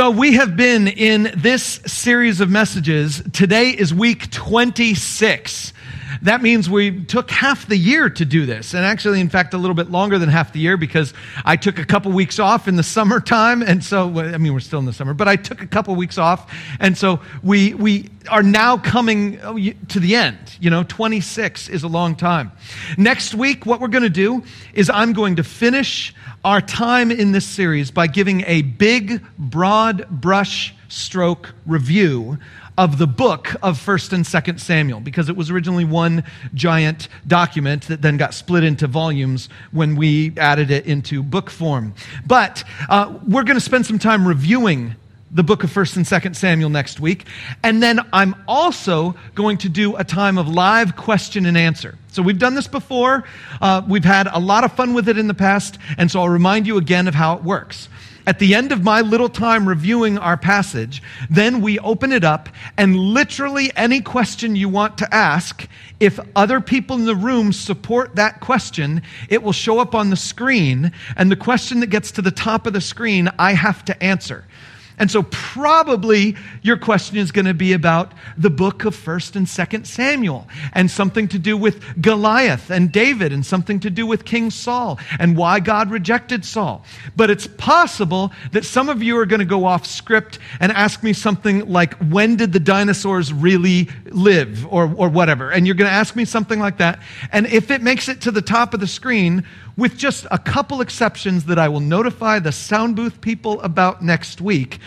So we have been in this series of messages. Today is week 26. That means we took half the year to do this. And actually, in fact, a little bit longer than half the year because I took a couple weeks off in the summertime. And so, I mean, we're still in the summer, but I took a couple weeks off. And so we are now coming to the end. You know, 26 is a long time. Next week, what we're going to do is I'm going to finish our time in this series by giving a big, broad brush stroke review of the book of 1 and 2 Samuel, because it was originally one giant document that then got split into volumes when we added it into book form. But we're going to spend some time reviewing the book of 1 and 2 Samuel next week. And then I'm also going to do a time of live question and answer. So we've done this before. We've had a lot of fun with it in the past. And so I'll remind you again of how it works. At the end of my little time reviewing our passage, then we open it up, and literally any question you want to ask, if other people in the room support that question, it will show up on the screen, and the question that gets to the top of the screen, I have to answer. And so probably your question is going to be about the book of 1 and 2 Samuel and something to do with Goliath and David and something to do with King Saul and why God rejected Saul. But it's possible that some of you are going to go off script and ask me something like, when did the dinosaurs really live or whatever? And you're going to ask me something like that. And if it makes it to the top of the screen, with just a couple exceptions that I will notify the sound booth people about next week,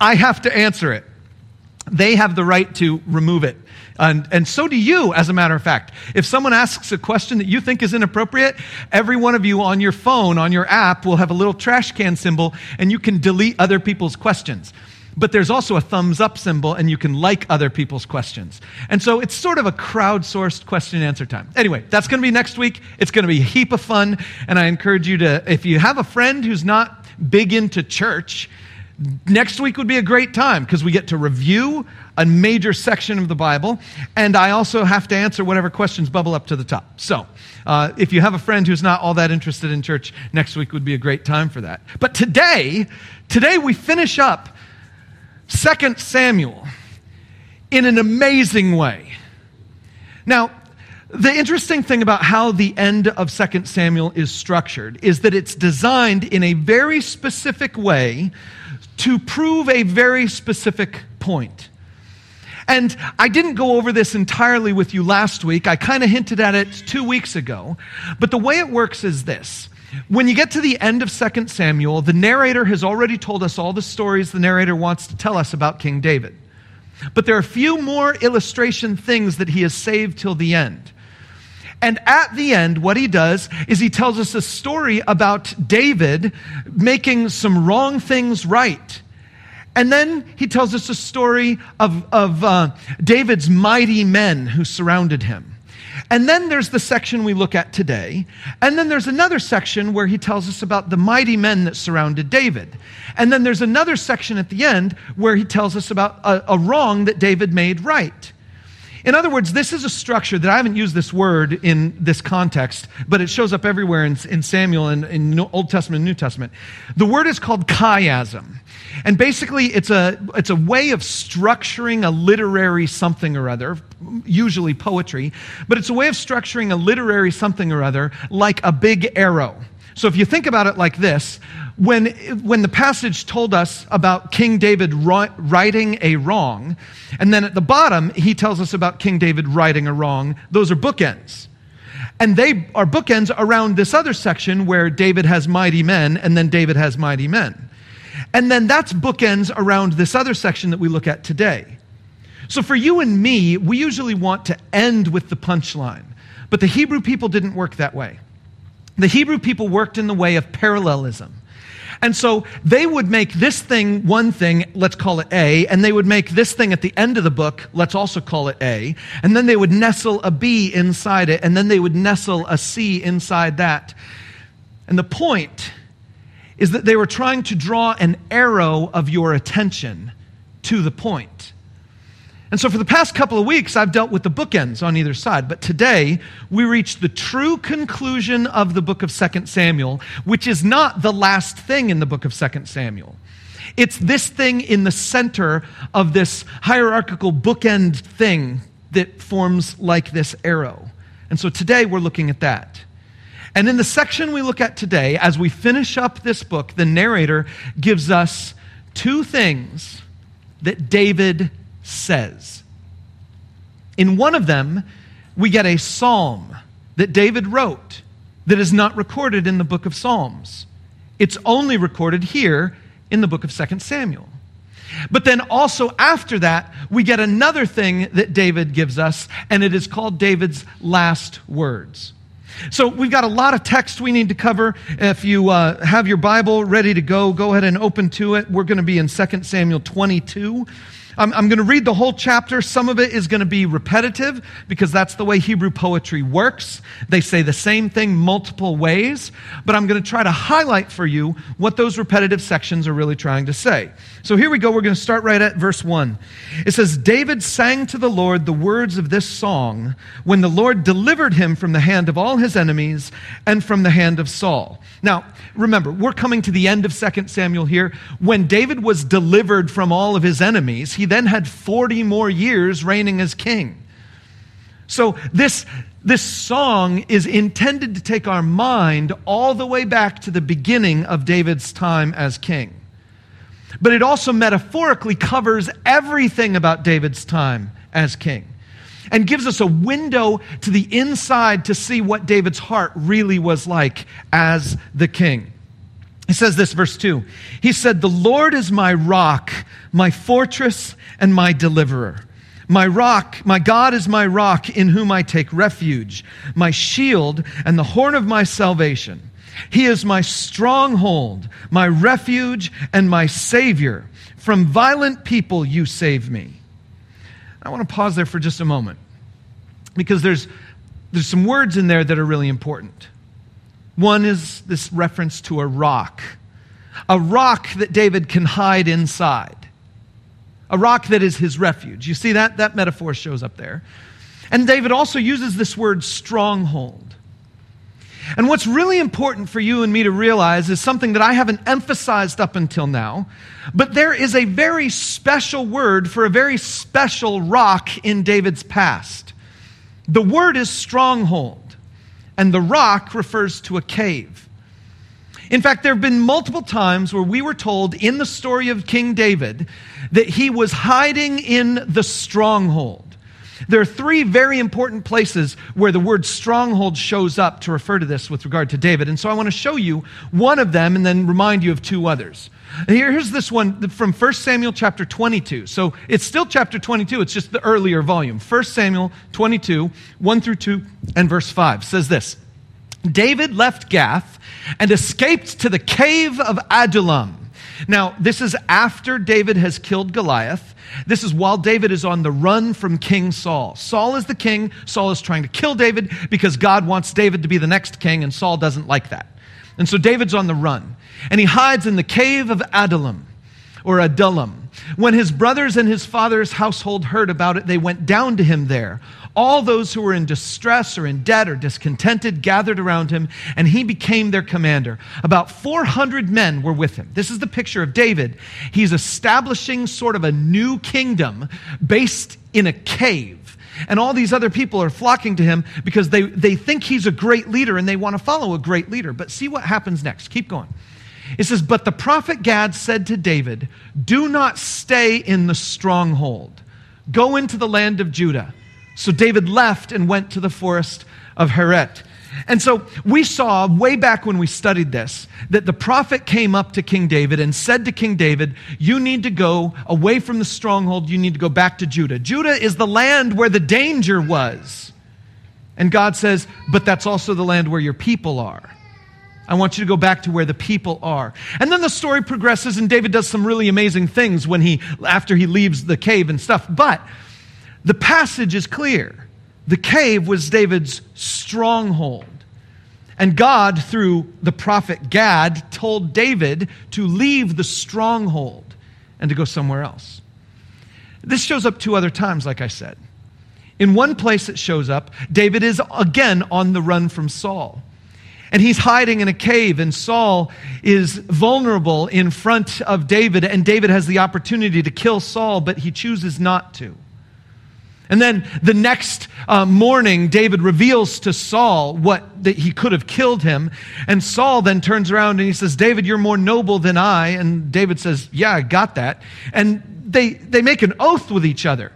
I have to answer it. They have the right to remove it. And so do you, as a matter of fact. If someone asks a question that you think is inappropriate, every one of you on your phone, on your app, will have a little trash can symbol, and you can delete other people's questions. But there's also a thumbs up symbol, and you can like other people's questions. And so it's sort of a crowdsourced question and answer time. Anyway, that's going to be next week. It's going to be a heap of fun. And I encourage you to, if you have a friend who's not big into church, next week would be a great time because we get to review a major section of the Bible. And I also have to answer whatever questions bubble up to the top. So if you have a friend who's not all that interested in church, next week would be a great time for that. But today we finish up 2 Samuel in an amazing way. Now, the interesting thing about how the end of 2 Samuel is structured is that it's designed in a very specific way to prove a very specific point. And I didn't go over this entirely with you last week. I kind of hinted at it 2 weeks ago. But the way it works is this. When you get to the end of 2 Samuel, the narrator has already told us all the stories the narrator wants to tell us about King David. But there are a few more illustration things that he has saved till the end. And at the end, what he does is he tells us a story about David making some wrong things right. And then he tells us a story of David's mighty men who surrounded him. And then there's the section we look at today. And then there's another section where he tells us about the mighty men that surrounded David. And then there's another section at the end where he tells us about a wrong that David made right. In other words, this is a structure that I haven't used this word in this context, but it shows up everywhere in Samuel and in Old Testament and New Testament. The word is called chiasm. And basically, it's a way of structuring a literary something or other, usually poetry, but it's a way of structuring a literary something or other like a big arrow. So if you think about it like this, when the passage told us about King David righting a wrong, and then at the bottom, he tells us about King David righting a wrong, those are bookends. And they are bookends around this other section where David has mighty men, and then David has mighty men. And then that's bookends around this other section that we look at today. So for you and me, we usually want to end with the punchline. But the Hebrew people didn't work that way. The Hebrew people worked in the way of parallelism. And so they would make this thing one thing, let's call it A, and they would make this thing at the end of the book, let's also call it A, and then they would nestle a B inside it, and then they would nestle a C inside that. And the point is that they were trying to draw an arrow of your attention to the point. And so for the past couple of weeks, I've dealt with the bookends on either side. But today, we reach the true conclusion of the book of 2 Samuel, which is not the last thing in the book of 2 Samuel. It's this thing in the center of this hierarchical bookend thing that forms like this arrow. And so today we're looking at that. And in the section we look at today, as we finish up this book, the narrator gives us two things that David says. In one of them, we get a psalm that David wrote that is not recorded in the book of Psalms. It's only recorded here in the book of 2 Samuel. But then also after that, we get another thing that David gives us, and it is called David's last words. So we've got a lot of text we need to cover. If you have your Bible ready to go, go ahead and open to it. We're going to be in 2 Samuel 22. I'm going to read the whole chapter. Some of it is going to be repetitive because that's the way Hebrew poetry works. They say the same thing multiple ways, but I'm going to try to highlight for you what those repetitive sections are really trying to say. So here we go. We're going to start right at verse 1. It says, David sang to the Lord the words of this song when the Lord delivered him from the hand of all his enemies and from the hand of Saul. Now, remember, we're coming to the end of 2 Samuel here. When David was delivered from all of his enemies, he then had 40 more years reigning as king. So this song is intended to take our mind all the way back to the beginning of David's time as king. But it also metaphorically covers everything about David's time as king and gives us a window to the inside to see what David's heart really was like as the king. He says this, verse 2. He said, the Lord is my rock, my fortress, and my deliverer. My rock, my God is my rock in whom I take refuge, my shield and the horn of my salvation. He is my stronghold, my refuge, and my savior. From violent people you save me. I want to pause there for just a moment because there's some words in there that are really important. One is this reference to a rock that David can hide inside, a rock that is his refuge. You see that? That metaphor shows up there. And David also uses this word stronghold. And what's really important for you and me to realize is something that I haven't emphasized up until now, but there is a very special word for a very special rock in David's past. The word is stronghold. And the rock refers to a cave. In fact, there have been multiple times where we were told in the story of King David that he was hiding in the stronghold. There are three very important places where the word stronghold shows up to refer to this with regard to David. And so I want to show you one of them and then remind you of two others. Here's this one from 1 Samuel chapter 22. So it's still chapter 22. It's just the earlier volume. 1 Samuel 22, 1 through 2 and verse 5 says this. David left Gath and escaped to the cave of Adullam. Now, this is after David has killed Goliath. This is while David is on the run from King Saul. Saul is the king. Saul is trying to kill David because God wants David to be the next king, and Saul doesn't like that. And so David's on the run, and he hides in the cave of Adullam. When his brothers and his father's household heard about it, they went down to him there. All those who were in distress or in debt or discontented gathered around him, and he became their commander. About 400 men were with him. This is the picture of David. He's establishing sort of a new kingdom based in a cave. And all these other people are flocking to him because they think he's a great leader and they want to follow a great leader. But see what happens next. Keep going. It says, but the prophet Gad said to David, do not stay in the stronghold. Go into the land of Judah. So David left and went to the forest of Hereth. And so we saw way back when we studied this, that the prophet came up to King David and said to King David, you need to go away from the stronghold. You need to go back to Judah. Judah is the land where the danger was. And God says, but that's also the land where your people are. I want you to go back to where the people are. And then the story progresses and David does some really amazing things when after he leaves the cave and stuff. But the passage is clear. The cave was David's stronghold. And God, through the prophet Gad, told David to leave the stronghold and to go somewhere else. This shows up two other times, like I said. In one place it shows up, David is again on the run from Saul. And he's hiding in a cave, and Saul is vulnerable in front of David, and David has the opportunity to kill Saul, but he chooses not to. And then the next morning, David reveals to Saul that he could have killed him. And Saul then turns around and he says, "David, you're more noble than I." And David says, "Yeah, I got that." And they make an oath with each other.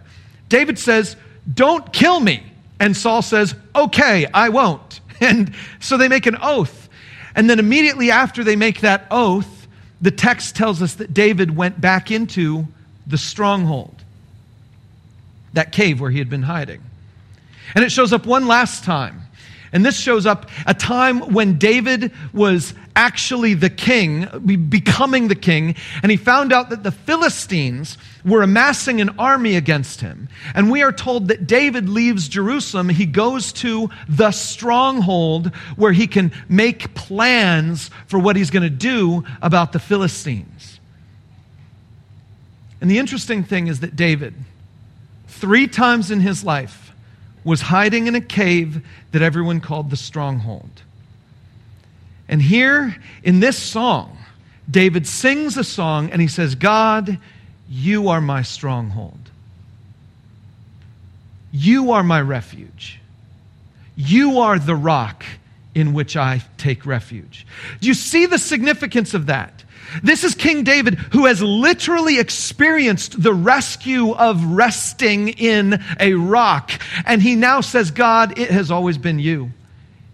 David says, "Don't kill me." And Saul says, "Okay, I won't." And so they make an oath. And then immediately after they make that oath, the text tells us that David went back into the stronghold, that cave where he had been hiding. And it shows up one last time. And this shows up a time when David was actually the king, becoming the king, and he found out that the Philistines were amassing an army against him. And we are told that David leaves Jerusalem. He goes to the stronghold where he can make plans for what he's going to do about the Philistines. And the interesting thing is that David, 3 times in his life, was hiding in a cave that everyone called the stronghold. And here in this song, David sings a song and he says, "God, you are my stronghold. You are my refuge. You are the rock in which I take refuge." Do you see the significance of that? This is King David, who has literally experienced the rescue of resting in a rock. And he now says, "God, it has always been you.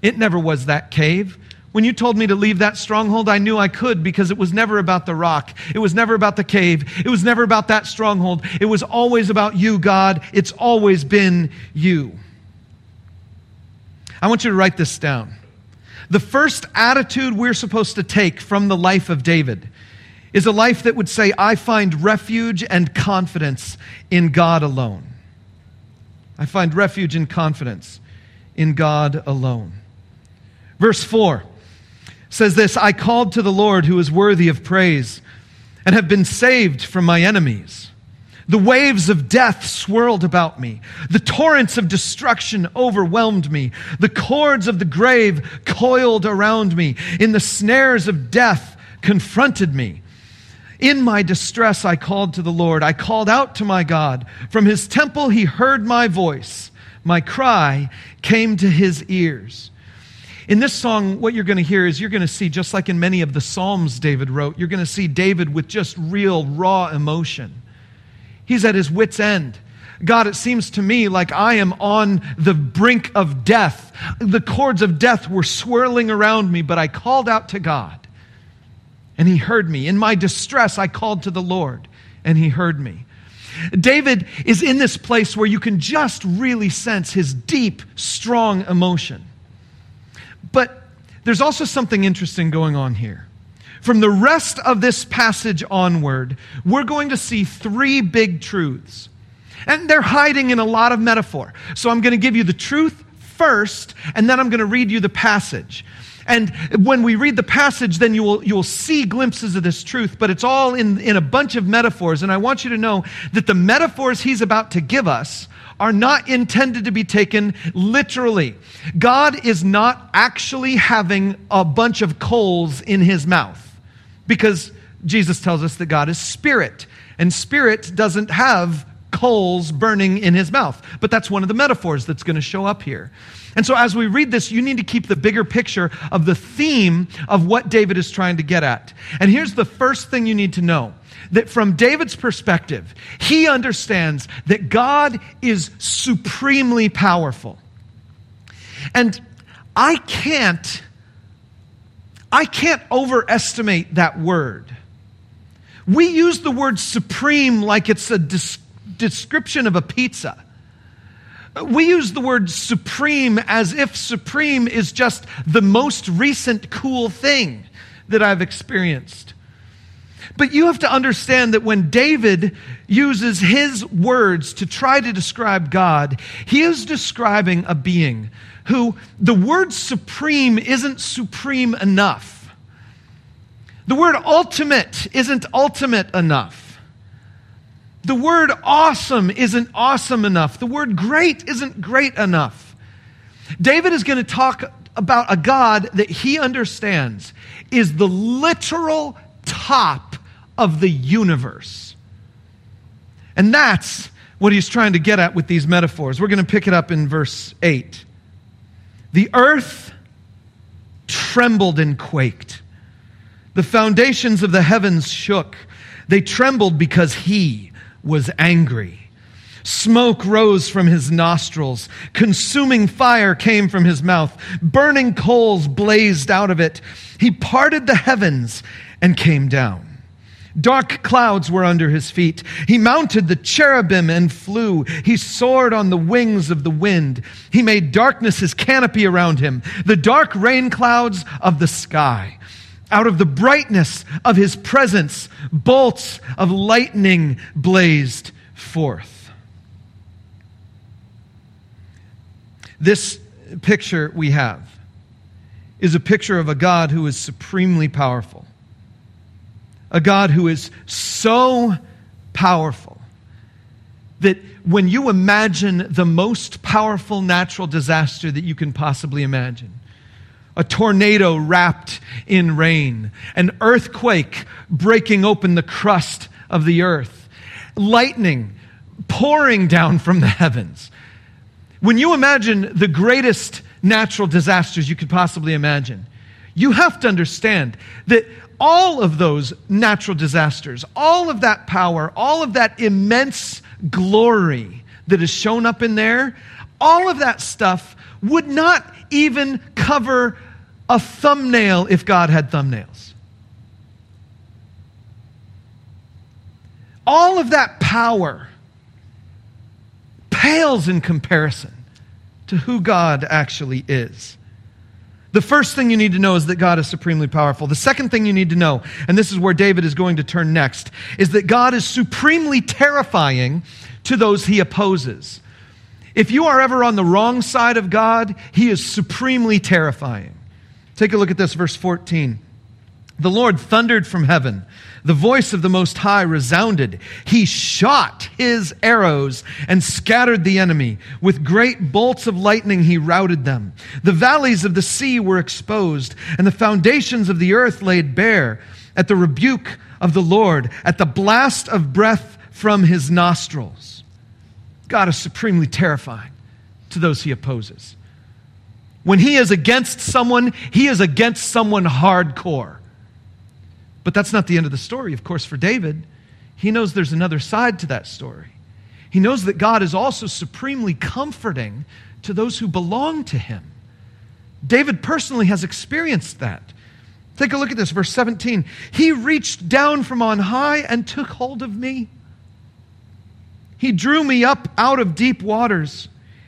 It never was that cave. When you told me to leave that stronghold, I knew I could, because it was never about the rock. It was never about the cave. It was never about that stronghold. It was always about you, God. It's always been you." I want you to write this down. The first attitude we're supposed to take from the life of David is a life that would say, "I find refuge and confidence in God alone." I find refuge and confidence in God alone. Verse 4 says this, "I called to the Lord who is worthy of praise, and have been saved from my enemies. The waves of death swirled about me. The torrents of destruction overwhelmed me. The cords of the grave coiled around me. In the snares of death confronted me. In my distress, I called to the Lord. I called out to my God. From his temple, he heard my voice. My cry came to his ears." In this song, what you're going to hear is you're going to see, just like in many of the Psalms David wrote, you're going to see David with just real, raw emotion. He's at his wit's end. "God, it seems to me like I am on the brink of death. The cords of death were swirling around me, but I called out to God, and he heard me. In my distress, I called to the Lord, and he heard me." David is in this place where you can just really sense his deep, strong emotion. But there's also something interesting going on here. From the rest of this passage onward, we're going to see 3 big truths. And they're hiding in a lot of metaphor. So I'm going to give you the truth first, and then I'm going to read you the passage. And when we read the passage, then you will see glimpses of this truth, but it's all in a bunch of metaphors. And I want you to know that the metaphors he's about to give us are not intended to be taken literally. God is not actually having a bunch of coals in his mouth, because Jesus tells us that God is spirit, and spirit doesn't have coals burning in his mouth. But that's one of the metaphors that's going to show up here. And so as we read this, you need to keep the bigger picture of the theme of what David is trying to get at. And here's the first thing you need to know, that from David's perspective, he understands that God is supremely powerful. And I can't overestimate that word. We use the word supreme like it's a description of a pizza. We use the word supreme as if supreme is just the most recent cool thing that I've experienced. But you have to understand that when David uses his words to try to describe God, he is describing a being who, the word supreme isn't supreme enough. The word ultimate isn't ultimate enough. The word awesome isn't awesome enough. The word great isn't great enough. David is going to talk about a God that he understands is the literal top of the universe. And that's what he's trying to get at with these metaphors. We're going to pick it up in verse 8. The earth trembled and quaked. The foundations of the heavens shook. They trembled because he was angry. Smoke rose from his nostrils. Consuming fire came from his mouth. Burning coals blazed out of it. He parted the heavens and came down. Dark clouds were under his feet. He mounted the cherubim and flew. He soared on the wings of the wind. He made darkness his canopy around him, the dark rain clouds of the sky. Out of the brightness of his presence, bolts of lightning blazed forth. This picture we have is a picture of a God who is supremely powerful. A God who is so powerful that when you imagine the most powerful natural disaster that you can possibly imagine, a tornado wrapped in rain, an earthquake breaking open the crust of the earth, lightning pouring down from the heavens, when you imagine the greatest natural disasters you could possibly imagine, you have to understand that all of those natural disasters, all of that power, all of that immense glory that is shown up in there, all of that stuff would not even cover a thumbnail if God had thumbnails. All of that power pales in comparison to who God actually is. The first thing you need to know is that God is supremely powerful. The second thing you need to know, and this is where David is going to turn next, is that God is supremely terrifying to those he opposes. If you are ever on the wrong side of God, he is supremely terrifying. Take a look at this, verse 14. The Lord thundered from heaven. The voice of the Most High resounded. He shot his arrows and scattered the enemy. With great bolts of lightning, he routed them. The valleys of the sea were exposed, and the foundations of the earth laid bare at the rebuke of the Lord, at the blast of breath from his nostrils. God is supremely terrifying to those he opposes. When he is against someone, he is against someone hardcore. But that's not the end of the story, of course, for David. He knows there's another side to that story. He knows that God is also supremely comforting to those who belong to him. David personally has experienced that. Take a look at this, verse 17. He reached down from on high and took hold of me. He drew me up out of deep waters.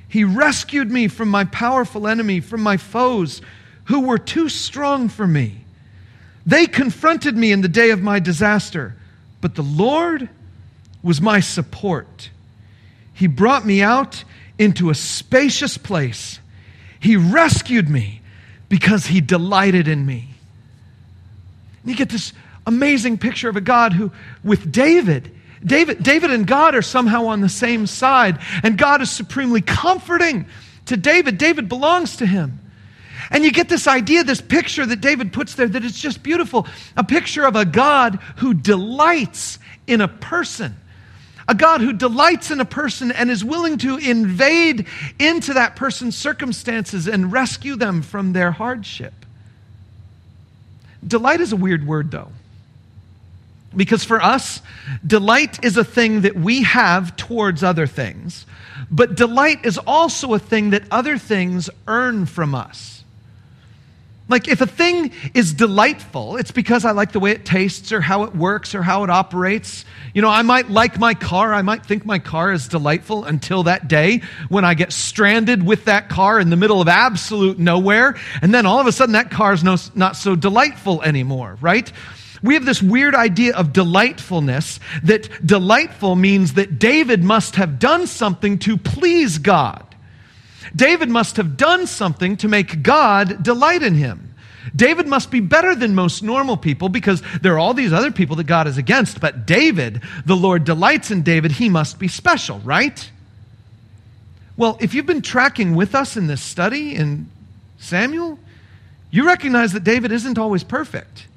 He rescued me from my powerful enemy, from my foes who were too strong for me. They confronted me in the day of my disaster, but the Lord was my support. He brought me out into a spacious place. He rescued me because he delighted in me. And you get this amazing picture of a God who, with David and God are somehow on the same side, and God is supremely comforting to David. David belongs to him. And you get this idea, this picture that David puts there, that it's just beautiful. A picture of a God who delights in a person. A God who delights in a person and is willing to invade into that person's circumstances and rescue them from their hardship. Delight is a weird word, though. Because for us, delight is a thing that we have towards other things. But delight is also a thing that other things earn from us. Like, if a thing is delightful, it's because I like the way it tastes or how it works or how it operates. You know, I might like my car. I might think my car is delightful until that day when I get stranded with that car in the middle of absolute nowhere. And then all of a sudden that car is not so delightful anymore, right? We have this weird idea of delightfulness, that delightful means that David must have done something to please God. David must have done something to make God delight in him. David must be better than most normal people because there are all these other people that God is against. But David, the Lord delights in David, he must be special, right? Well, if you've been tracking with us in this study in Samuel, you recognize that David isn't always perfect.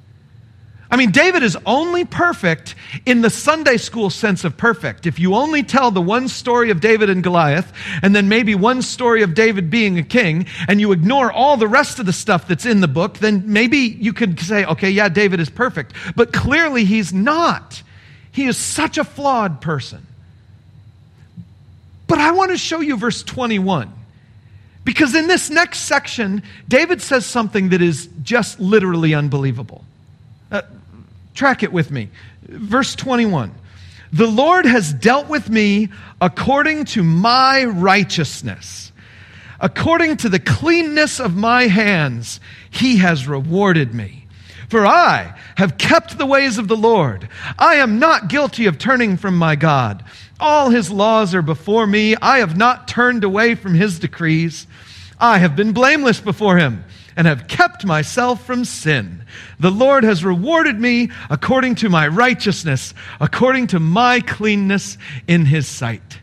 I mean, David is only perfect in the Sunday school sense of perfect. If you only tell the one story of David and Goliath, and then maybe one story of David being a king, and you ignore all the rest of the stuff that's in the book, then maybe you could say, okay, yeah, David is perfect. But clearly he's not. He is such a flawed person. But I want to show you verse 21. Because in this next section, David says something that is just literally unbelievable. Track it with me. Verse 21. The Lord has dealt with me according to my righteousness. According to the cleanness of my hands, he has rewarded me. For I have kept the ways of the Lord. I am not guilty of turning from my God. All his laws are before me. I have not turned away from his decrees. I have been blameless before him and have kept myself from sin. The Lord has rewarded me according to my righteousness, according to my cleanness in his sight.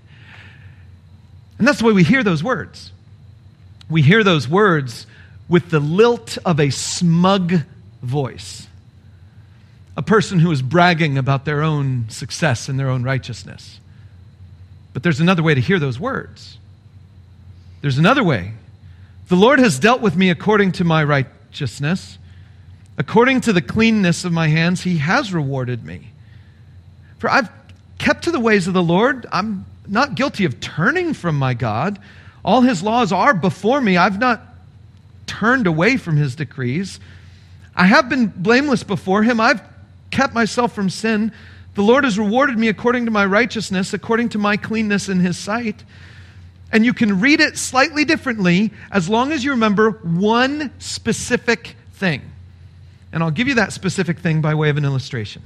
And that's the way we hear those words. We hear those words with the lilt of a smug voice. A person who is bragging about their own success and their own righteousness. But there's another way to hear those words. There's another way. The Lord has dealt with me according to my righteousness. According to the cleanness of my hands, he has rewarded me. For I've kept to the ways of the Lord. I'm not guilty of turning from my God. All his laws are before me. I've not turned away from his decrees. I have been blameless before him. I've kept myself from sin. The Lord has rewarded me according to my righteousness, according to my cleanness in his sight. And you can read it slightly differently as long as you remember one specific thing. And I'll give you that specific thing by way of an illustration.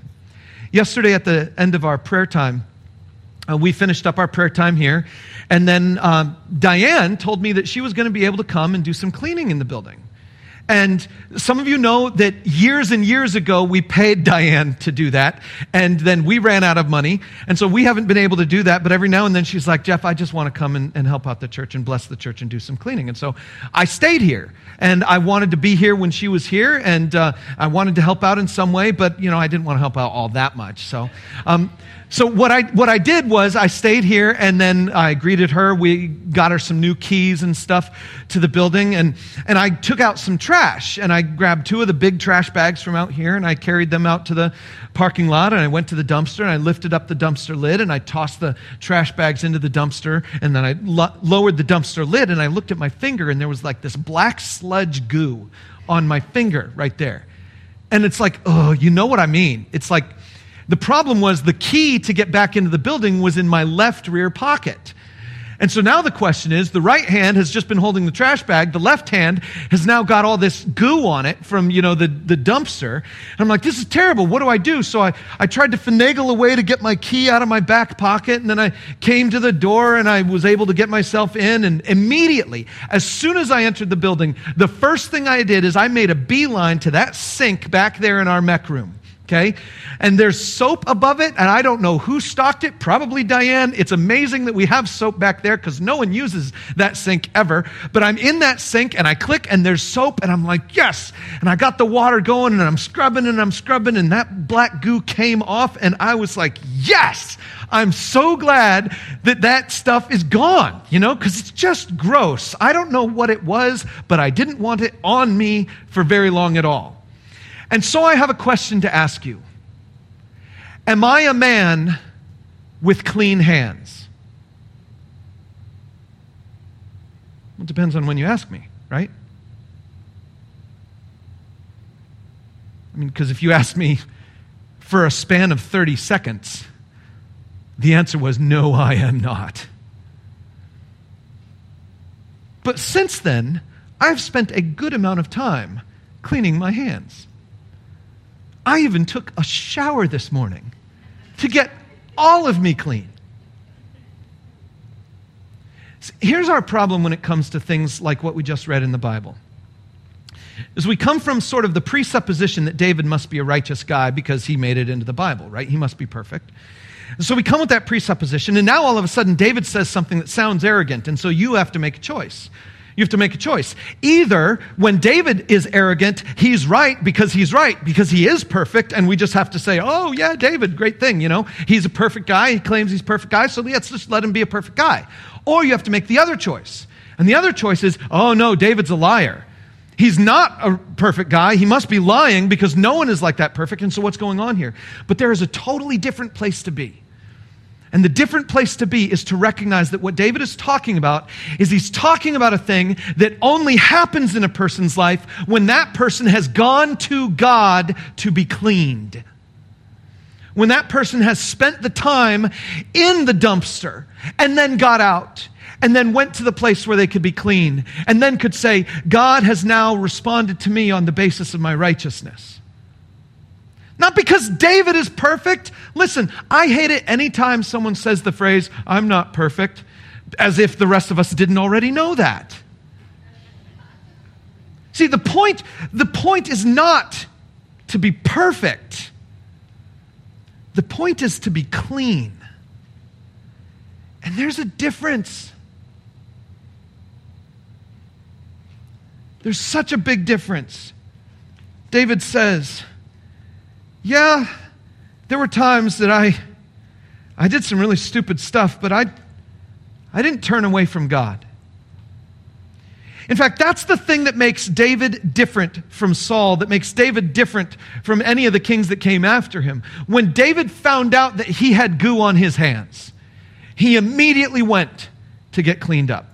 Yesterday at the end of our prayer time, we finished up our prayer time here. And then Diane told me that she was going to be able to come and do some cleaning in the building. And some of you know that years and years ago, we paid Diane to do that. And then we ran out of money. And so we haven't been able to do that. But every now and then she's like, Jeff, I just want to come and help out the church and bless the church and do some cleaning. And so I stayed here. And I wanted to be here when she was here. And I wanted to help out in some way. But, you know, I didn't want to help out all that much. So what I did was I stayed here and then I greeted her. We got her some new keys and stuff to the building. And I took out some trash and I grabbed two of the big trash bags from out here and I carried them out to the parking lot and I went to the dumpster and I lifted up the dumpster lid and I tossed the trash bags into the dumpster and then I lowered the dumpster lid and I looked at my finger and there was like this black sludge goo on my finger right there. And it's like, oh, you know what I mean? It's like, the problem was the key to get back into the building was in my left rear pocket. And so now the question is, the right hand has just been holding the trash bag. The left hand has now got all this goo on it from, you know, the dumpster. And I'm like, this is terrible. What do I do? So I tried to finagle a way to get my key out of my back pocket. And then I came to the door and I was able to get myself in. And immediately, as soon as I entered the building, the first thing I did is I made a beeline to that sink back there in our mech room. Okay, and there's soap above it, and I don't know who stocked it, probably Diane. It's amazing that we have soap back there because no one uses that sink ever. But I'm in that sink, and I click, and there's soap, and I'm like, yes! And I got the water going, and I'm scrubbing, and that black goo came off, and I was like, yes! I'm so glad that stuff is gone, you know, because it's just gross. I don't know what it was, but I didn't want it on me for very long at all. And so I have a question to ask you. Am I a man with clean hands? Well, it depends on when you ask me, right? I mean, because if you asked me for a span of 30 seconds, the answer was, no, I am not. But since then, I've spent a good amount of time cleaning my hands. I even took a shower this morning to get all of me clean. Here's our problem when it comes to things like what we just read in the Bible. Is we come from sort of the presupposition that David must be a righteous guy because he made it into the Bible, right? He must be perfect. So we come with that presupposition, and now all of a sudden David says something that sounds arrogant, and so you have to make a choice. You have to make a choice. Either when David is arrogant, he's right because he is perfect, and we just have to say, oh yeah, David, great thing, you know. He's a perfect guy. He claims he's a perfect guy, so let's just let him be a perfect guy. Or you have to make the other choice. And the other choice is, oh no, David's a liar. He's not a perfect guy. He must be lying because no one is like that perfect. And so what's going on here? But there is a totally different place to be. And the different place to be is to recognize that what David is talking about is he's talking about a thing that only happens in a person's life when that person has gone to God to be cleaned. When that person has spent the time in the dumpster and then got out, and then went to the place where they could be clean, and then could say, God has now responded to me on the basis of my righteousness. Not because David is perfect. Listen, I hate it anytime someone says the phrase, I'm not perfect, as if the rest of us didn't already know that. See, the point is not to be perfect. The point is to be clean. And there's a difference. There's such a big difference. David says, yeah, there were times that I did some really stupid stuff, but I didn't turn away from God. In fact, that's the thing that makes David different from Saul, that makes David different from any of the kings that came after him. When David found out that he had goo on his hands, he immediately went to get cleaned up.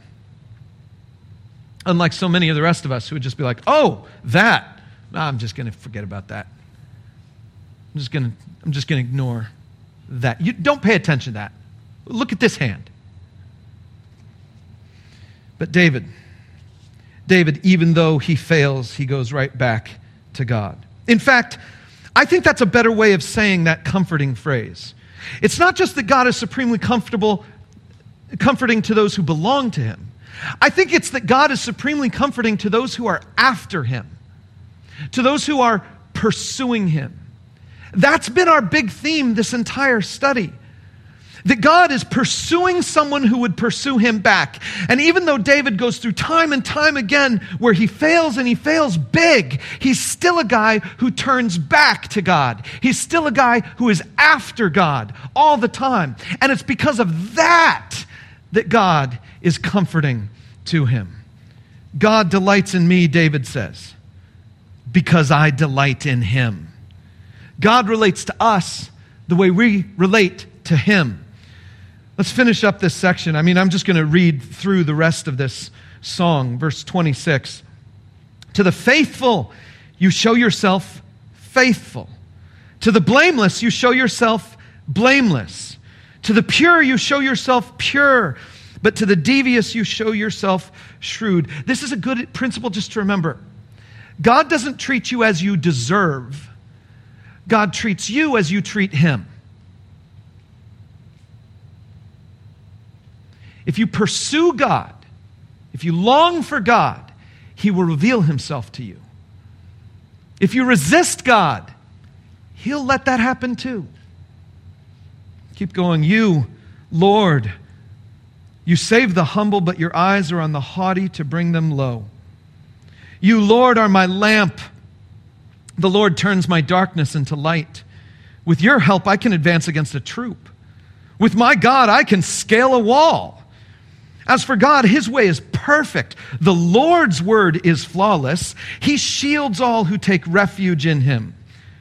Unlike so many of the rest of us who would just be like, oh, that, I'm just going to forget about that. I'm just going to ignore that. You don't pay attention to that. Look at this hand. But David, even though he fails, he goes right back to God. In fact, I think that's a better way of saying that comforting phrase. It's not just that God is supremely comforting to those who belong to him. I think it's that God is supremely comforting to those who are after him, to those who are pursuing him. That's been our big theme this entire study, that God is pursuing someone who would pursue him back. And even though David goes through time and time again where he fails, and he fails big, he's still a guy who turns back to God. He's still a guy who is after God all the time. And it's because of that God is comforting to him. God delights in me, David says, because I delight in him. God relates to us the way we relate to him. Let's finish up this section. I mean, I'm just going to read through the rest of this song, verse 26. To the faithful, you show yourself faithful. To the blameless, you show yourself blameless. To the pure, you show yourself pure. But to the devious, you show yourself shrewd. This is a good principle just to remember. God doesn't treat you as you deserve. God treats you as you treat him. If you pursue God, if you long for God, he will reveal himself to you. If you resist God, he'll let that happen too. Keep going. You, Lord, you save the humble, but your eyes are on the haughty to bring them low. You, Lord, are my lamp. The Lord turns my darkness into light. With your help, I can advance against a troop. With my God, I can scale a wall. As for God, his way is perfect. The Lord's word is flawless. He shields all who take refuge in him.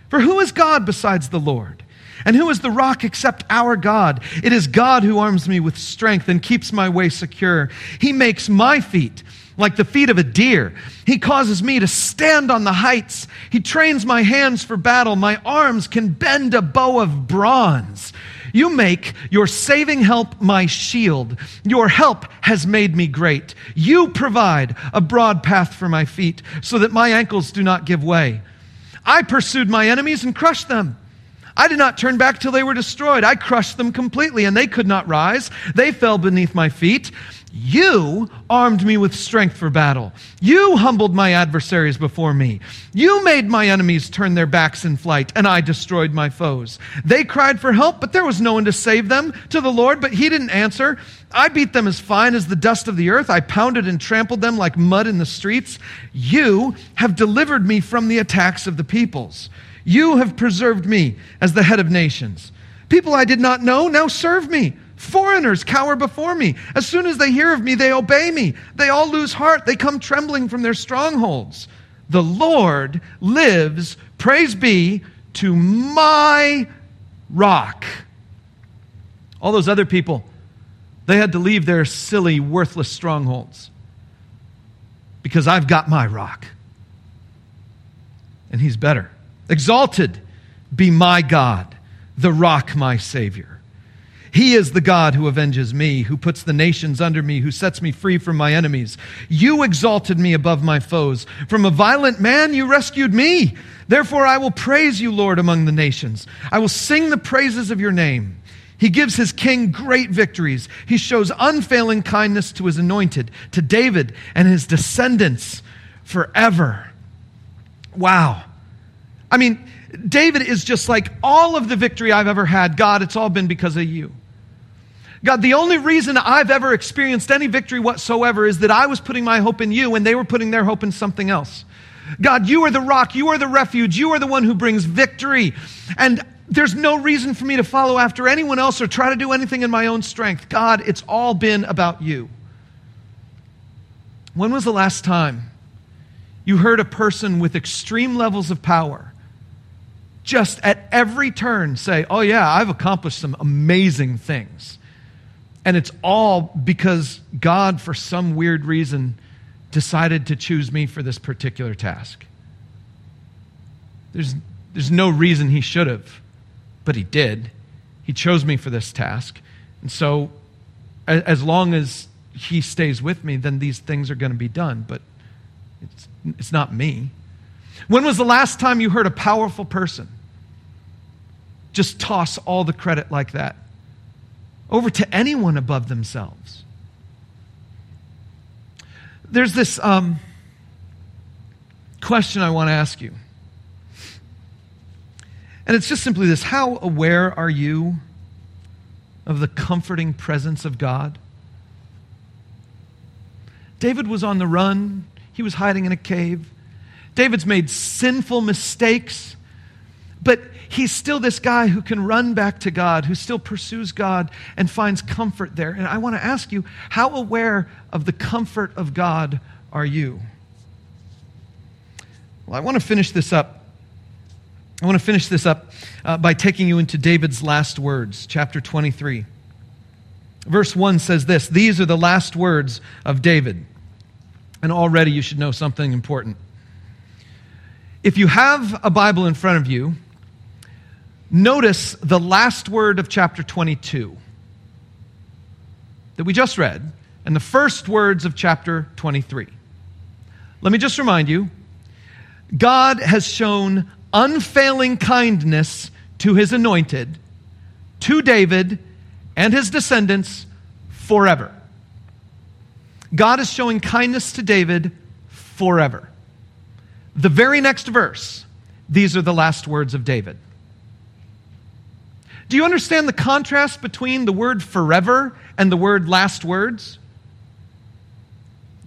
For who is God besides the Lord? And who is the rock except our God? It is God who arms me with strength and keeps my way secure. He makes my feet like the feet of a deer. He causes me to stand on the heights. He trains my hands for battle. My arms can bend a bow of bronze. You make your saving help my shield. Your help has made me great. You provide a broad path for my feet so that my ankles do not give way. I pursued my enemies and crushed them. I did not turn back till they were destroyed. I crushed them completely, and they could not rise. They fell beneath my feet. You armed me with strength for battle. You humbled my adversaries before me. You made my enemies turn their backs in flight, and I destroyed my foes. They cried for help, but there was no one to save them to the Lord, but he didn't answer. I beat them as fine as the dust of the earth. I pounded and trampled them like mud in the streets. You have delivered me from the attacks of the peoples. You have preserved me as the head of nations. People I did not know now serve me. Foreigners cower before me. As soon as they hear of me, they obey me. They all lose heart. They come trembling from their strongholds. The Lord lives. Praise be to my rock. All those other people, they had to leave their silly, worthless strongholds because I've got my rock, and he's better. Exalted be my God, the rock, my Savior. He is the God who avenges me, who puts the nations under me, who sets me free from my enemies. You exalted me above my foes. From a violent man, you rescued me. Therefore, I will praise you, Lord, among the nations. I will sing the praises of your name. He gives his king great victories. He shows unfailing kindness to his anointed, to David and his descendants forever. Wow. I mean, David is just like, all of the victory I've ever had, God, it's all been because of you. God, the only reason I've ever experienced any victory whatsoever is that I was putting my hope in you and they were putting their hope in something else. God, you are the rock, you are the refuge, you are the one who brings victory. And there's no reason for me to follow after anyone else or try to do anything in my own strength. God, it's all been about you. When was the last time you heard a person with extreme levels of power just at every turn say, oh yeah, I've accomplished some amazing things? And it's all because God, for some weird reason, decided to choose me for this particular task. There's no reason he should have, but he did. He chose me for this task. And so as long as he stays with me, then these things are going to be done, but it's not me. When was the last time you heard a powerful person just toss all the credit like that over to anyone above themselves? There's this question I want to ask you. And it's just simply this: how aware are you of the comforting presence of God? David was on the run. He was hiding in a cave. David's made sinful mistakes, but he's still this guy who can run back to God, who still pursues God and finds comfort there. And I want to ask you, how aware of the comfort of God are you? Well, I want to finish this up. By taking you into David's last words, chapter 23. Verse 1 says this: these are the last words of David. And already you should know something important. If you have a Bible in front of you, notice the last word of chapter 22 that we just read and the first words of chapter 23. Let me just remind you, God has shown unfailing kindness to his anointed, to David and his descendants forever. God is showing kindness to David forever. The very next verse, these are the last words of David. Do you understand the contrast between the word forever and the word last words?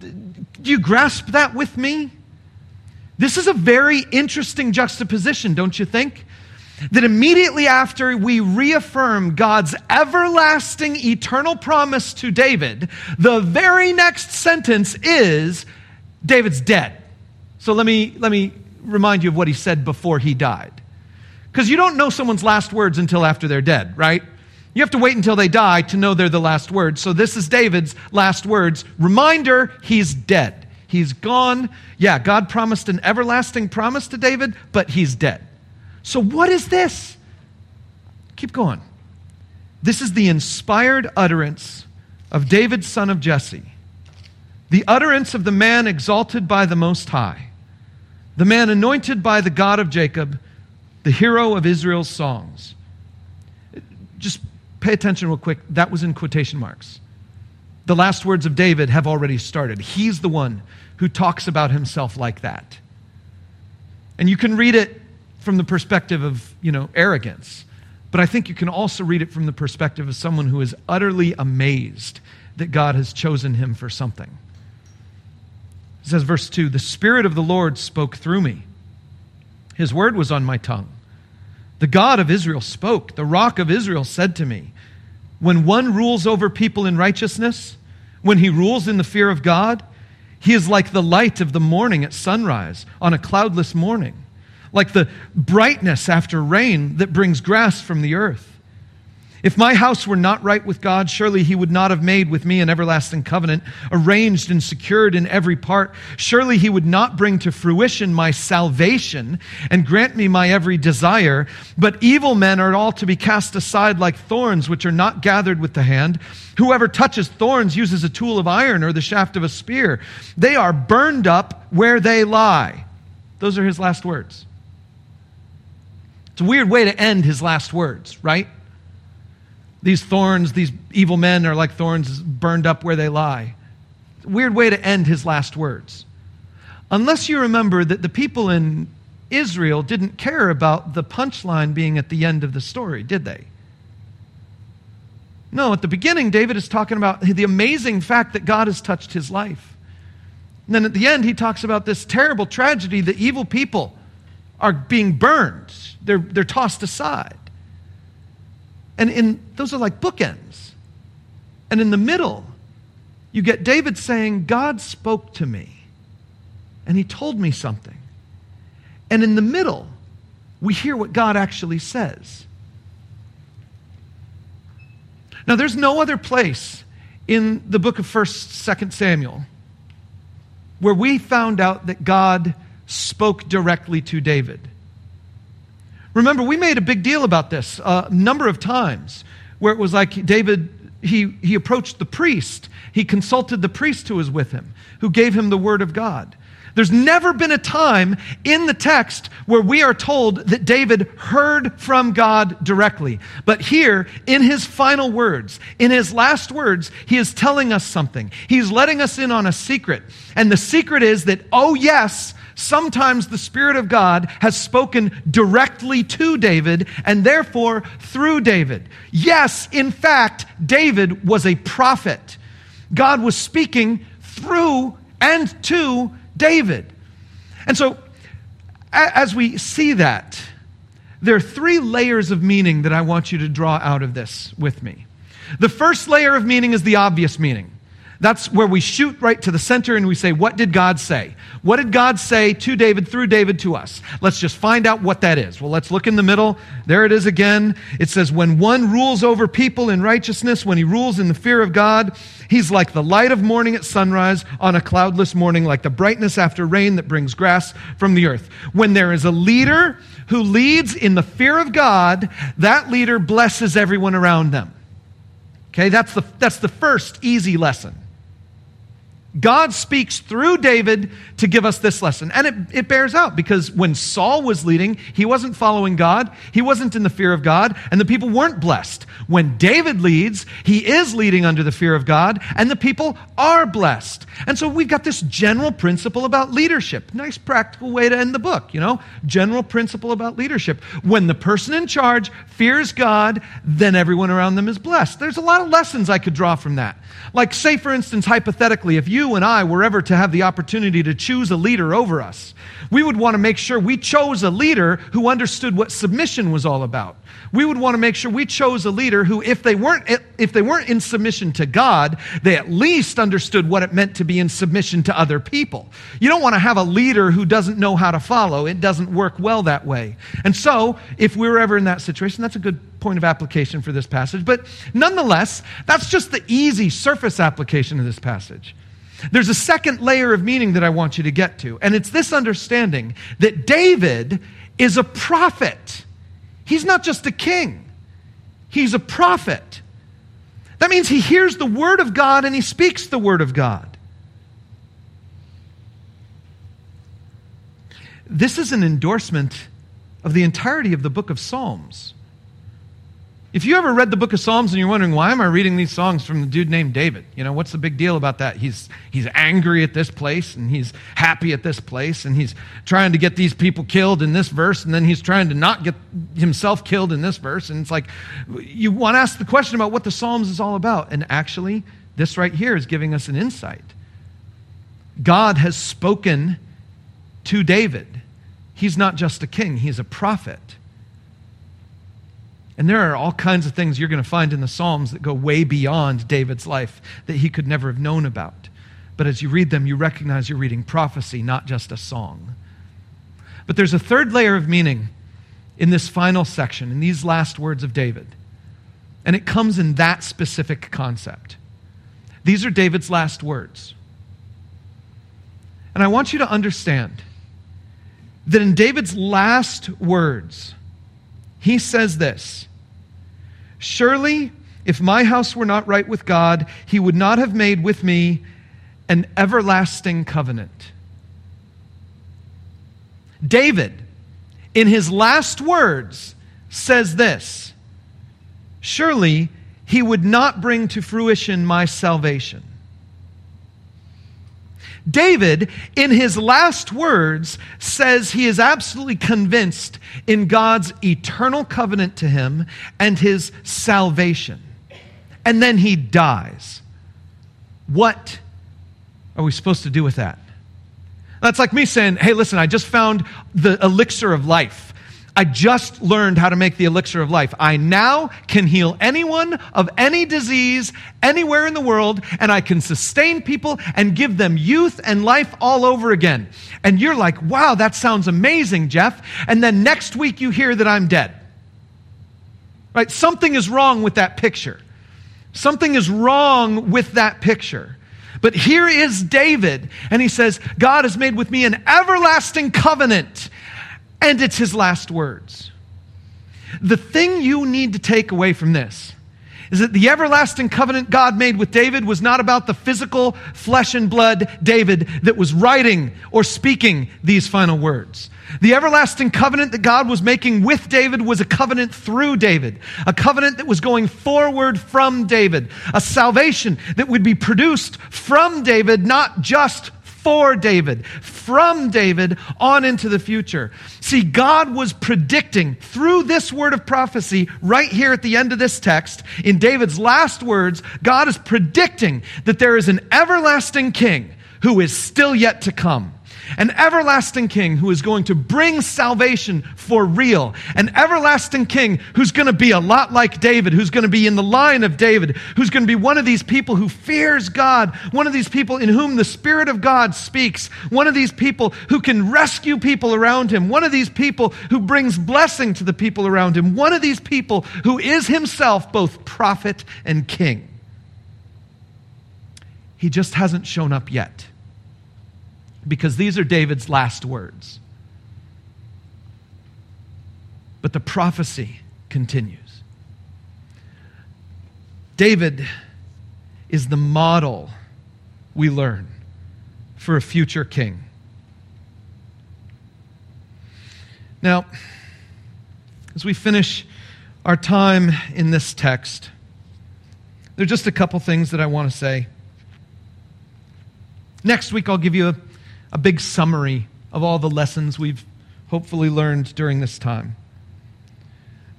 Do you grasp that with me? This is a very interesting juxtaposition, don't you think? That immediately after we reaffirm God's everlasting, eternal promise to David, the very next sentence is, David's dead. So let me remind you of what he said before he died. Because you don't know someone's last words until after they're dead, right? You have to wait until they die to know they're the last words. So this is David's last words. Reminder, he's dead. He's gone. Yeah, God promised an everlasting promise to David, but he's dead. So what is this? Keep going. This is the inspired utterance of David, son of Jesse. The utterance of the man exalted by the Most High, the man anointed by the God of Jacob, the hero of Israel's songs. Just pay attention real quick. That was in quotation marks. The last words of David have already started. He's the one who talks about himself like that. And you can read it from the perspective of, arrogance. But I think you can also read it from the perspective of someone who is utterly amazed that God has chosen him for something. It says, verse 2, "The Spirit of the Lord spoke through me. His word was on my tongue. The God of Israel spoke. The Rock of Israel said to me, when one rules over people in righteousness, when he rules in the fear of God, he is like the light of the morning at sunrise on a cloudless morning, like the brightness after rain that brings grass from the earth. If my house were not right with God, surely he would not have made with me an everlasting covenant, arranged and secured in every part. Surely he would not bring to fruition my salvation and grant me my every desire. But evil men are all to be cast aside like thorns, which are not gathered with the hand. Whoever touches thorns uses a tool of iron or the shaft of a spear. They are burned up where they lie." Those are his last words. It's a weird way to end his last words, right? These thorns, these evil men are like thorns burned up where they lie. Weird way to end his last words. Unless you remember that the people in Israel didn't care about the punchline being at the end of the story, did they? No, at the beginning, David is talking about the amazing fact that God has touched his life. And then at the end, he talks about this terrible tragedy that evil people are being burned. They're tossed aside. And those are like bookends. And in the middle, you get David saying, God spoke to me, and he told me something. And in the middle, we hear what God actually says. Now, there's no other place in the book of 2 Samuel where we found out that God spoke directly to David. Remember, we made a big deal about this a number of times where it was like David, he approached the priest. He consulted the priest who was with him, who gave him the word of God. There's never been a time in the text where we are told that David heard from God directly. But here, in his final words, in his last words, he is telling us something. He's letting us in on a secret. And the secret is that, oh yes, sometimes the Spirit of God has spoken directly to David and therefore through David. Yes, in fact, David was a prophet. God was speaking through and to David. And so, as we see that, there are three layers of meaning that I want you to draw out of this with me. The first layer of meaning is the obvious meaning. That's where we shoot right to the center and we say, what did God say? What did God say to David, through David, to us? Let's just find out what that is. Well, let's look in the middle. There it is again. It says, when one rules over people in righteousness, when he rules in the fear of God, he's like the light of morning at sunrise on a cloudless morning, like the brightness after rain that brings grass from the earth. When there is a leader who leads in the fear of God, that leader blesses everyone around them. Okay, that's the first easy lesson. God speaks through David to give us this lesson. And it bears out, because when Saul was leading, he wasn't following God. He wasn't in the fear of God, and the people weren't blessed. When David leads, he is leading under the fear of God, and the people are blessed. And so we've got this general principle about leadership. Nice practical way to end the book, General principle about leadership. When the person in charge fears God, then everyone around them is blessed. There's a lot of lessons I could draw from that. Like, say, for instance, hypothetically, if you and I were ever to have the opportunity to choose a leader over us, we would want to make sure we chose a leader who understood what submission was all about. We would want to make sure we chose a leader who, if they weren't in submission to God, they at least understood what it meant to be in submission to other people. You don't want to have a leader who doesn't know how to follow. It doesn't work well that way. And so, if we were ever in that situation, that's a good point of application for this passage. But nonetheless, that's just the easy surface application of this passage. There's a second layer of meaning that I want you to get to, and it's this understanding that David is a prophet. He's not just a king. He's a prophet. That means he hears the word of God and he speaks the word of God. This is an endorsement of the entirety of the book of Psalms. If you ever read the book of Psalms and you're wondering, why am I reading these songs from the dude named David? You know, what's the big deal about that? He's angry at this place, and he's happy at this place, and he's trying to get these people killed in this verse, and then he's trying to not get himself killed in this verse. And it's like, you want to ask the question about what the Psalms is all about. And actually, this right here is giving us an insight. God has spoken to David. He's not just a king, he's a prophet. And there are all kinds of things you're going to find in the Psalms that go way beyond David's life that he could never have known about. But as you read them, you recognize you're reading prophecy, not just a song. But there's a third layer of meaning in this final section, in these last words of David. And it comes in that specific concept. These are David's last words. And I want you to understand that in David's last words, he says this: "Surely, if my house were not right with God, he would not have made with me an everlasting covenant." David, in his last words, says this: "Surely, he would not bring to fruition my salvation." David, in his last words, says he is absolutely convinced in God's eternal covenant to him and his salvation. And then he dies. What are we supposed to do with that? That's like me saying, hey, listen, I just found the elixir of life. I just learned how to make the elixir of life. I now can heal anyone of any disease anywhere in the world, and I can sustain people and give them youth and life all over again. And you're like, wow, that sounds amazing, Jeff. And then next week you hear that I'm dead. Right? Something is wrong with that picture. Something is wrong with that picture. But here is David, and he says, God has made with me an everlasting covenant. And it's his last words. The thing you need to take away from this is that the everlasting covenant God made with David was not about the physical flesh and blood David that was writing or speaking these final words. The everlasting covenant that God was making with David was a covenant through David, a covenant that was going forward from David, a salvation that would be produced from David, not just for David, from David on into the future. See, God was predicting through this word of prophecy right here at the end of this text, in David's last words, God is predicting that there is an everlasting king who is still yet to come. An everlasting king who is going to bring salvation for real. An everlasting king who's going to be a lot like David, who's going to be in the line of David, who's going to be one of these people who fears God, one of these people in whom the Spirit of God speaks, one of these people who can rescue people around him, one of these people who brings blessing to the people around him, one of these people who is himself both prophet and king. He just hasn't shown up yet. Because these are David's last words. But the prophecy continues. David is the model, we learn, for a future king. Now, as we finish our time in this text, there are just a couple things that I want to say. Next week, I'll give you a big summary of all the lessons we've hopefully learned during this time.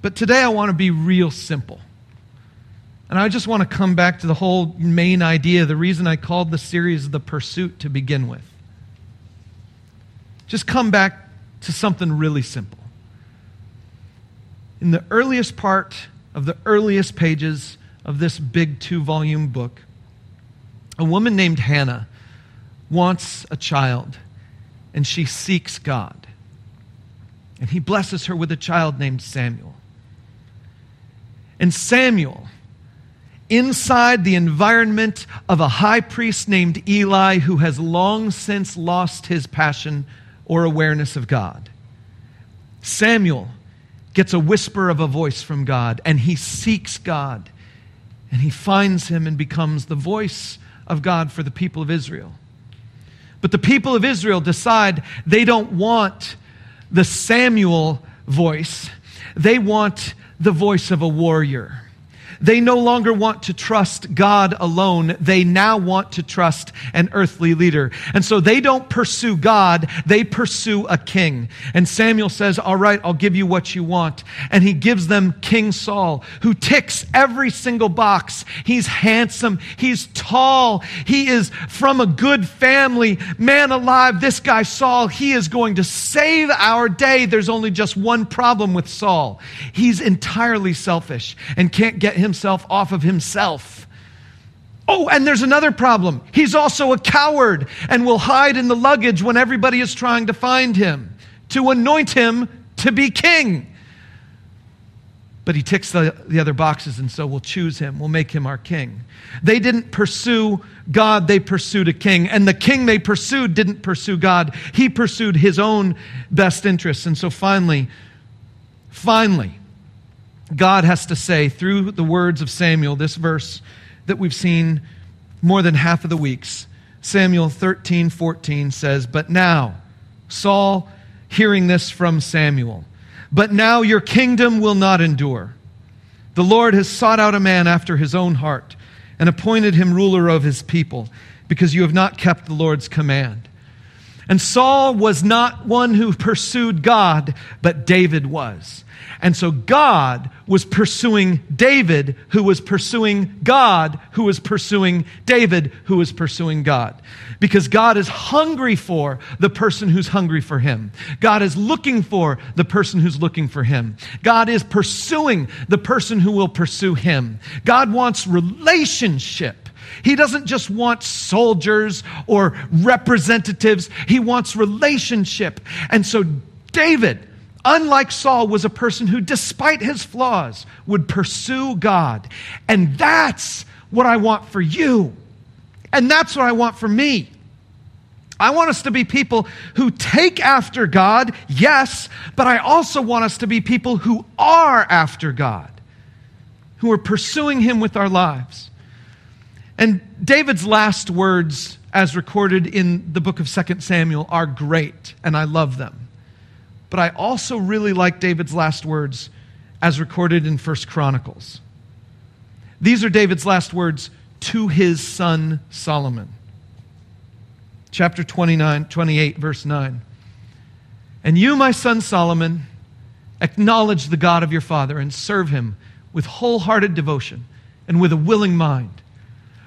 But today I want to be real simple. And I just want to come back to the whole main idea, the reason I called the series The Pursuit to begin with. Just come back to something really simple. In the earliest part of the earliest pages of this big 2-volume book, a woman named Hannah wants a child, and she seeks God. And he blesses her with a child named Samuel. And Samuel, inside the environment of a high priest named Eli, who has long since lost his passion or awareness of God, Samuel gets a whisper of a voice from God, and he seeks God, and he finds him and becomes the voice of God for the people of Israel. But the people of Israel decide they don't want the Samuel voice. They want the voice of a warrior. They no longer want to trust God alone. They now want to trust an earthly leader. And so they don't pursue God, they pursue a king. And Samuel says, all right, I'll give you what you want. And he gives them King Saul, who ticks every single box. He's handsome. He's tall. He is from a good family. Man alive, this guy Saul, he is going to save our day. There's only just one problem with Saul. He's entirely selfish and can't get himself off of himself. Oh, and there's another problem. He's also a coward and will hide in the luggage when everybody is trying to find him, to anoint him to be king. But he ticks the other boxes, and so we'll choose him. We'll make him our king. They didn't pursue God. They pursued a king. And the king they pursued didn't pursue God. He pursued his own best interests. And so finally, God has to say through the words of Samuel, this verse that we've seen more than half of the weeks, Samuel 13:14 says, "But now, Saul, hearing this from Samuel, but now your kingdom will not endure. The Lord has sought out a man after his own heart and appointed him ruler of his people because you have not kept the Lord's command." And Saul was not one who pursued God, but David was. And so God was pursuing David, who was pursuing God, who was pursuing David, who was pursuing God. Because God is hungry for the person who's hungry for him. God is looking for the person who's looking for him. God is pursuing the person who will pursue him. God wants relationship. He doesn't just want soldiers or representatives. He wants relationship. And so David, unlike Saul, was a person who, despite his flaws, would pursue God. And that's what I want for you. And that's what I want for me. I want us to be people who take after God, yes, but I also want us to be people who are after God, who are pursuing him with our lives. And David's last words, as recorded in the book of 2 Samuel, are great, and I love them. But I also really like David's last words, as recorded in 1 Chronicles. These are David's last words to his son Solomon. Chapter 28, verse 9. "And you, my son Solomon, acknowledge the God of your father and serve him with wholehearted devotion and with a willing mind.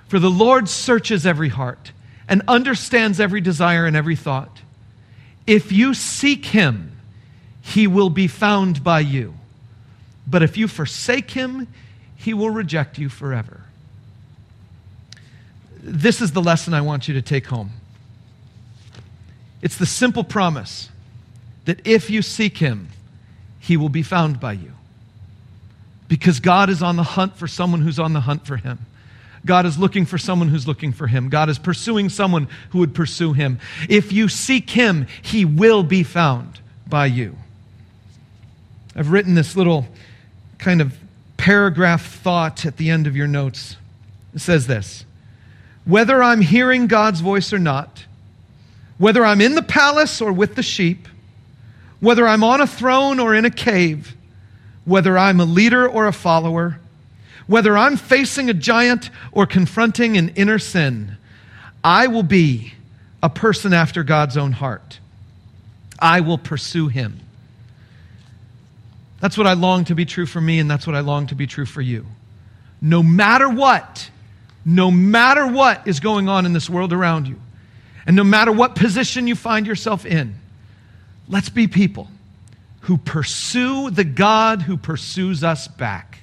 For the Lord searches every heart and understands every desire and every thought. If you seek him, he will be found by you. But if you forsake him, he will reject you forever." This is the lesson I want you to take home. It's the simple promise that if you seek him, he will be found by you. Because God is on the hunt for someone who's on the hunt for him. God is looking for someone who's looking for him. God is pursuing someone who would pursue him. If you seek him, he will be found by you. I've written this little kind of paragraph thought at the end of your notes. It says this: whether I'm hearing God's voice or not, whether I'm in the palace or with the sheep, whether I'm on a throne or in a cave, whether I'm a leader or a follower, whether I'm facing a giant or confronting an inner sin, I will be a person after God's own heart. I will pursue him. That's what I long to be true for me, and that's what I long to be true for you. No matter what is going on in this world around you, and no matter what position you find yourself in, let's be people who pursue the God who pursues us back.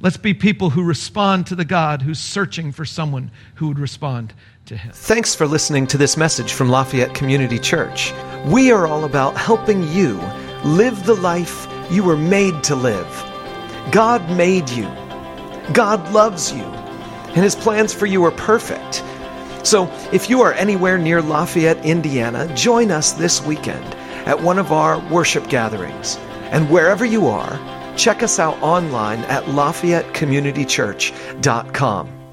Let's be people who respond to the God who's searching for someone who would respond to him. Thanks for listening to this message from Lafayette Community Church. We are all about helping you live the life you were made to live. God made you. God loves you. And his plans for you are perfect. So if you are anywhere near Lafayette, Indiana, join us this weekend at one of our worship gatherings. And wherever you are, check us out online at LafayetteCommunityChurch.com.